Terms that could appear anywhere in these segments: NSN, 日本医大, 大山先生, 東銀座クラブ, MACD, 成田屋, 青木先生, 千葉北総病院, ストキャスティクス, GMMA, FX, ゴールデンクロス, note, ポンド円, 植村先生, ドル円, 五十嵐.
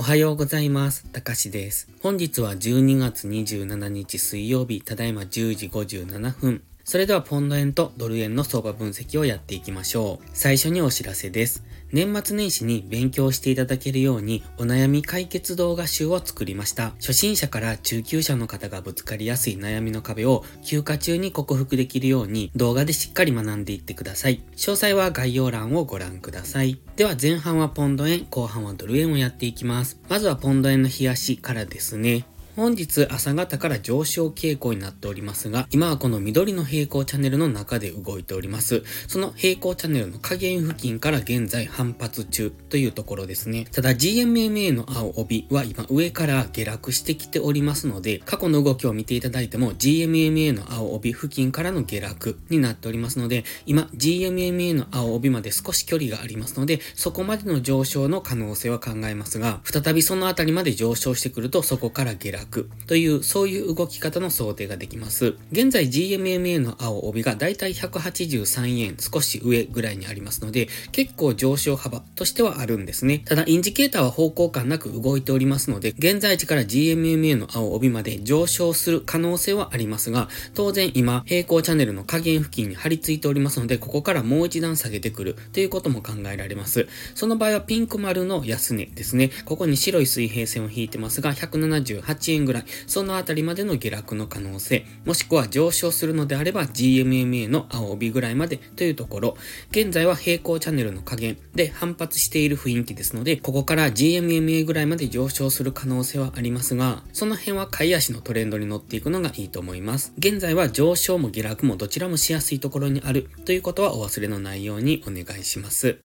おはようございます。たかしです。本日は12月27日水曜日、ただいま10時57分。それではポンド円とドル円の相場分析をやっていきましょう。最初にお知らせです。年末年始に勉強していただけるようにお悩み解決動画集を作りました。初心者から中級者の方がぶつかりやすい悩みの壁を休暇中に克服できるように動画でしっかり学んでいってください。詳細は概要欄をご覧ください。では前半はポンド円、後半はドル円をやっていきます。まずはポンド円の冷やしからですね。本日朝方から上昇傾向になっておりますが、今はこの緑の平行チャンネルの中で動いております。その平行チャンネルの下限付近から現在反発中というところですね。ただ GMMA の青帯は今上から下落してきておりますので、過去の動きを見ていただいても GMMA の青帯付近からの下落になっておりますので、今 GMMA の青帯まで少し距離がありますので、そこまでの上昇の可能性は考えますが、再びそのあたりまで上昇してくるとそこから下落というそういう動き方の想定ができます。現在 GMMA の青帯がだいたい183円少し上ぐらいにありますので、結構上昇幅としてはあるんですね。ただインジケーターは方向感なく動いておりますので、現在地から GMMA の青帯まで上昇する可能性はありますが、当然今平行チャンネルの下限付近に張り付いておりますので、ここからもう一段下げてくるということも考えられます。その場合はピンク丸の安値ですね。ここに白い水平線を引いてますが、178円ぐらい、そのあたりまでの下落の可能性、もしくは上昇するのであれば GMMA の青帯ぐらいまでというところ、現在は平行チャンネルの下限で反発している雰囲気ですので、ここから GMMA ぐらいまで上昇する可能性はありますが、その辺は買い足のトレンドに乗っていくのがいいと思います。現在は上昇も下落もどちらもしやすいところにあるということはお忘れのないようにお願いします。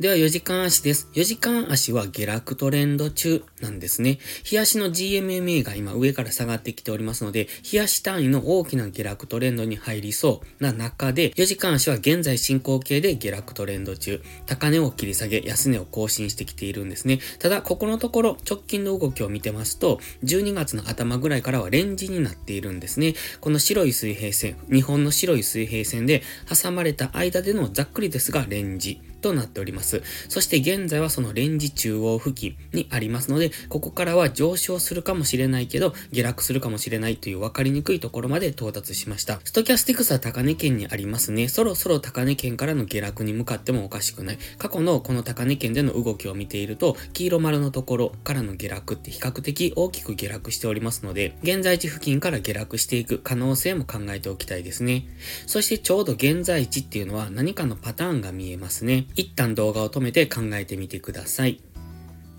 では4時間足です。4時間足は下落トレンド中なんですね。日足の GMMA が今上から下がってきておりますので、日足単位の大きな下落トレンドに入りそうな中で、4時間足は現在進行形で下落トレンド中。高値を切り下げ、安値を更新してきているんですね。ただ、ここのところ直近の動きを見てますと、12月の頭ぐらいからはレンジになっているんですね。この白い水平線、日本の白い水平線で挟まれた間でのざっくりですがレンジとなっております。そして現在はそのレンジ中央付近にありますので、ここからは上昇するかもしれないけど下落するかもしれないという分かりにくいところまで到達しました。ストキャスティクスは高値圏にありますね。そろそろ高値圏からの下落に向かってもおかしくない。過去のこの高値圏での動きを見ていると、黄色丸のところからの下落って比較的大きく下落しておりますので、現在地付近から下落していく可能性も考えておきたいですね。そしてちょうど現在地っていうのは何かのパターンが見えますね。一旦動画を止めて考えてみてください。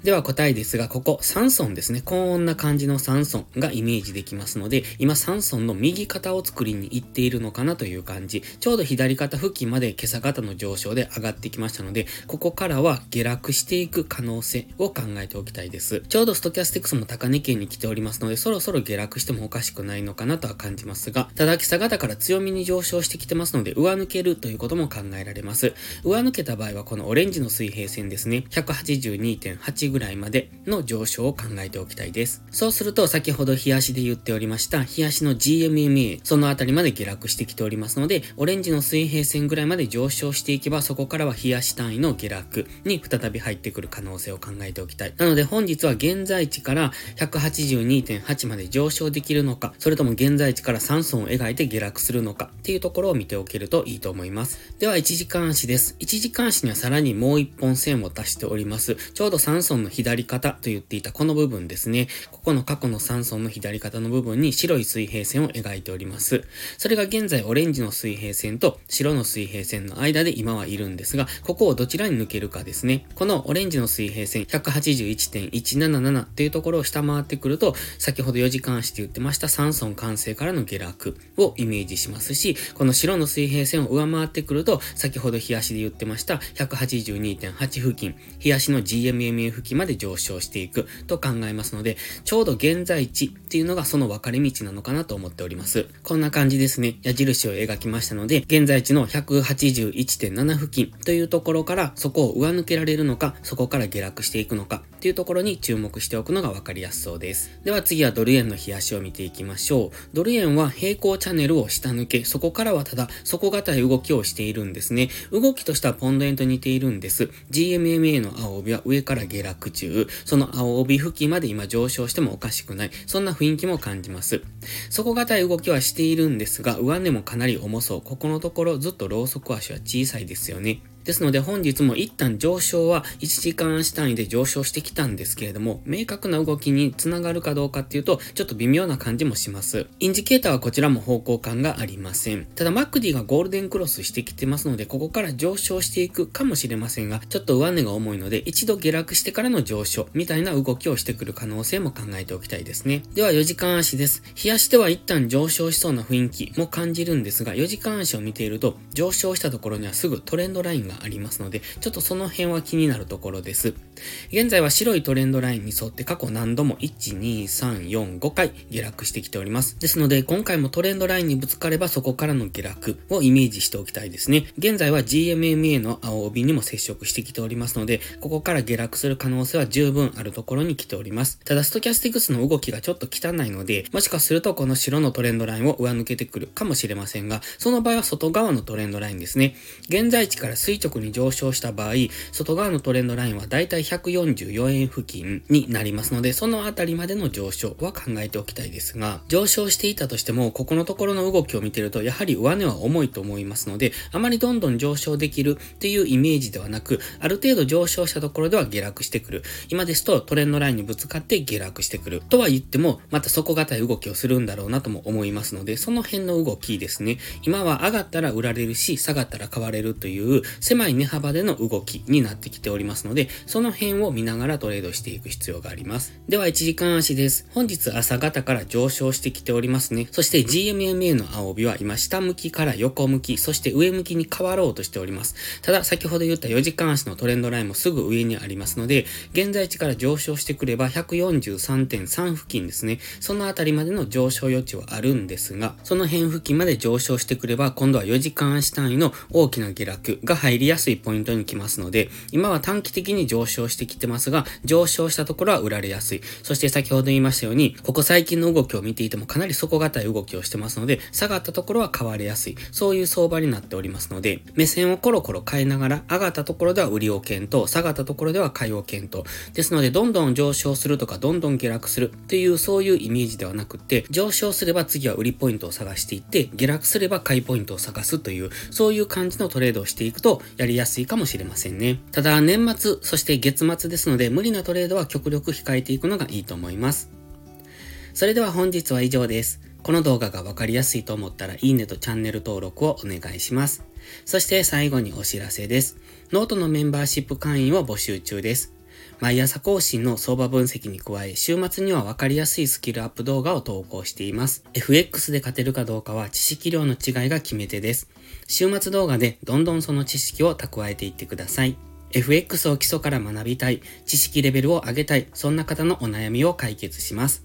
では答えですが、ここ3尊ですね。こんな感じの3尊がイメージできますので、今3尊の右肩を作りに行っているのかなという感じ。ちょうど左肩付近まで今朝方の上昇で上がってきましたので、ここからは下落していく可能性を考えておきたいです。ちょうどストキャスティクスも高値圏に来ておりますので、そろそろ下落してもおかしくないのかなとは感じますが、ただ今朝方から強みに上昇してきてますので、上抜けるということも考えられます。上抜けた場合はこのオレンジの水平線ですね。182.8ぐらいまでの上昇を考えておきたいです。そうすると先ほど日足で言っておりました日足の GMMA そのあたりまで下落してきておりますので、オレンジの水平線ぐらいまで上昇していけば、そこからは日足単位の下落に再び入ってくる可能性を考えておきたい。なので本日は現在地から 182.8 まで上昇できるのか、それとも現在地から3尊を描いて下落するのかっていうところを見ておけるといいと思います。では1時間足です。1時間足にはさらにもう1本線を足しております。ちょうど3尊の左肩と言っていたこの部分ですね。ここの過去の3尊の左肩の部分に白い水平線を描いております。それが現在オレンジの水平線と白の水平線の間で今はいるんですが、ここをどちらに抜けるかですね。このオレンジの水平線 181.177 というところを下回ってくると、先ほど4時間足と言ってました3尊完成からの下落をイメージしますし、この白の水平線を上回ってくると、先ほど日足で言ってました 182.8 付近、日足の GMMA 付近域まで上昇していくと考えますので、ちょうど現在地っていうのがその分かれ道なのかなと思っております。こんな感じですね。矢印を描きましたので、現在地の 181.7 付近というところからそこを上抜けられるのか、そこから下落していくのかっていうところに注目しておくのが分かりやすそうです。では次はドル円の日足を見ていきましょう。ドル円は平行チャンネルを下抜け、そこからはただ底堅い動きをしているんですね。動きとしてはポンド円と似ているんです。GMMA の青帯は上から下落中。その青帯付近まで今上昇してもおかしくない。そんな雰囲気も感じます。底堅い動きはしているんですが、上値もかなり重そう。ここのところずっとローソク足は小さいですよね。ですので本日も一旦上昇は1時間足単位で上昇してきたんですけれども、明確な動きにつながるかどうかっていうとちょっと微妙な感じもします。インジケーターはこちらも方向感がありません。ただMACDがゴールデンクロスしてきてますので、ここから上昇していくかもしれませんが、ちょっと上値が重いので一度下落してからの上昇みたいな動きをしてくる可能性も考えておきたいですね。では4時間足です。日足では一旦上昇しそうな雰囲気も感じるんですが、4時間足を見ていると上昇したところにはすぐトレンドラインがありますので、ちょっとその辺は気になるところです。現在は白いトレンドラインに沿って過去何度も 1,2,3,4,5 回下落してきております。ですので今回もトレンドラインにぶつかればそこからの下落をイメージしておきたいですね。現在は GMMA の青帯にも接触してきておりますので、ここから下落する可能性は十分あるところに来ております。ただストキャスティクスの動きがちょっと汚いので、もしかするとこの白のトレンドラインを上抜けてくるかもしれませんが、その場合は外側のトレンドラインですね。現在地から垂直に上昇した場合、外側のトレンドラインはだいたい144円付近になりますので、そのあたりまでの上昇は考えておきたいですが、上昇していたとしてもここのところの動きを見てるとやはり上値は重いと思いますので、あまりどんどん上昇できるっていうイメージではなく、ある程度上昇したところでは下落してくる。今ですとトレンドラインにぶつかって下落してくるとは言っても、また底堅い動きをするんだろうなとも思いますので、その辺の動きですね。今は上がったら売られるし、下がったら買われるという狭い値幅での動きになってきておりますので、その辺を見ながらトレードしていく必要があります。では1時間足です。本日朝方から上昇してきておりますね。そして GMMA の青帯は今下向きから横向き、そして上向きに変わろうとしております。ただ先ほど言った4時間足のトレンドラインもすぐ上にありますので、現在地から上昇してくれば 143.3 付近ですね。そのあたりまでの上昇余地はあるんですが、その辺付近まで上昇してくれば今度は4時間足単位の大きな下落が入りやすいポイントに来ますので、今は短期的に上昇してきてますが、上昇したところは売られやすい。そして先ほど言いましたように、ここ最近の動きを見ていてもかなり底堅い動きをしてますので、下がったところは買われやすい。そういう相場になっておりますので、目線をコロコロ変えながら、上がったところでは売りを検討、下がったところでは買いを検討。ですので、どんどん上昇するとか、どんどん下落するという、そういうイメージではなくて、上昇すれば次は売りポイントを探していって、下落すれば買いポイントを探すという、そういう感じのトレードをしていくとやりやすいかもしれませんね。ただ年末そして月末ですので、無理なトレードは極力控えていくのがいいと思います。それでは本日は以上です。この動画が分かりやすいと思ったらいいねとチャンネル登録をお願いします。そして最後にお知らせです。ノートのメンバーシップ会員を募集中です。毎朝更新の相場分析に加え、週末には分かりやすいスキルアップ動画を投稿しています。FX で勝てるかどうかは知識量の違いが決め手です。週末動画でどんどんその知識を蓄えていってください。FX を基礎から学びたい、知識レベルを上げたい、そんな方のお悩みを解決します。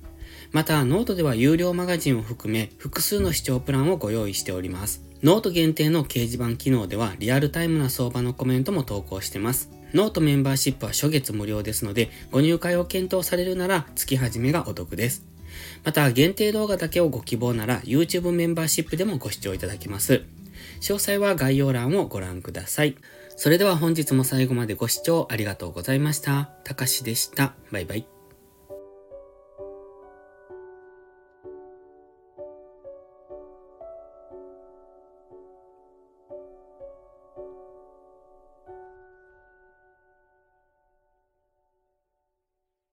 また、ノートでは有料マガジンを含め、複数の視聴プランをご用意しております。ノート限定の掲示板機能では、リアルタイムな相場のコメントも投稿してます。ノートメンバーシップは初月無料ですので、ご入会を検討されるなら月初めがお得です。また、限定動画だけをご希望なら YouTube メンバーシップでもご視聴いただけます。詳細は概要欄をご覧ください。それでは本日も最後までご視聴ありがとうございました。たかしでした。バイバイ。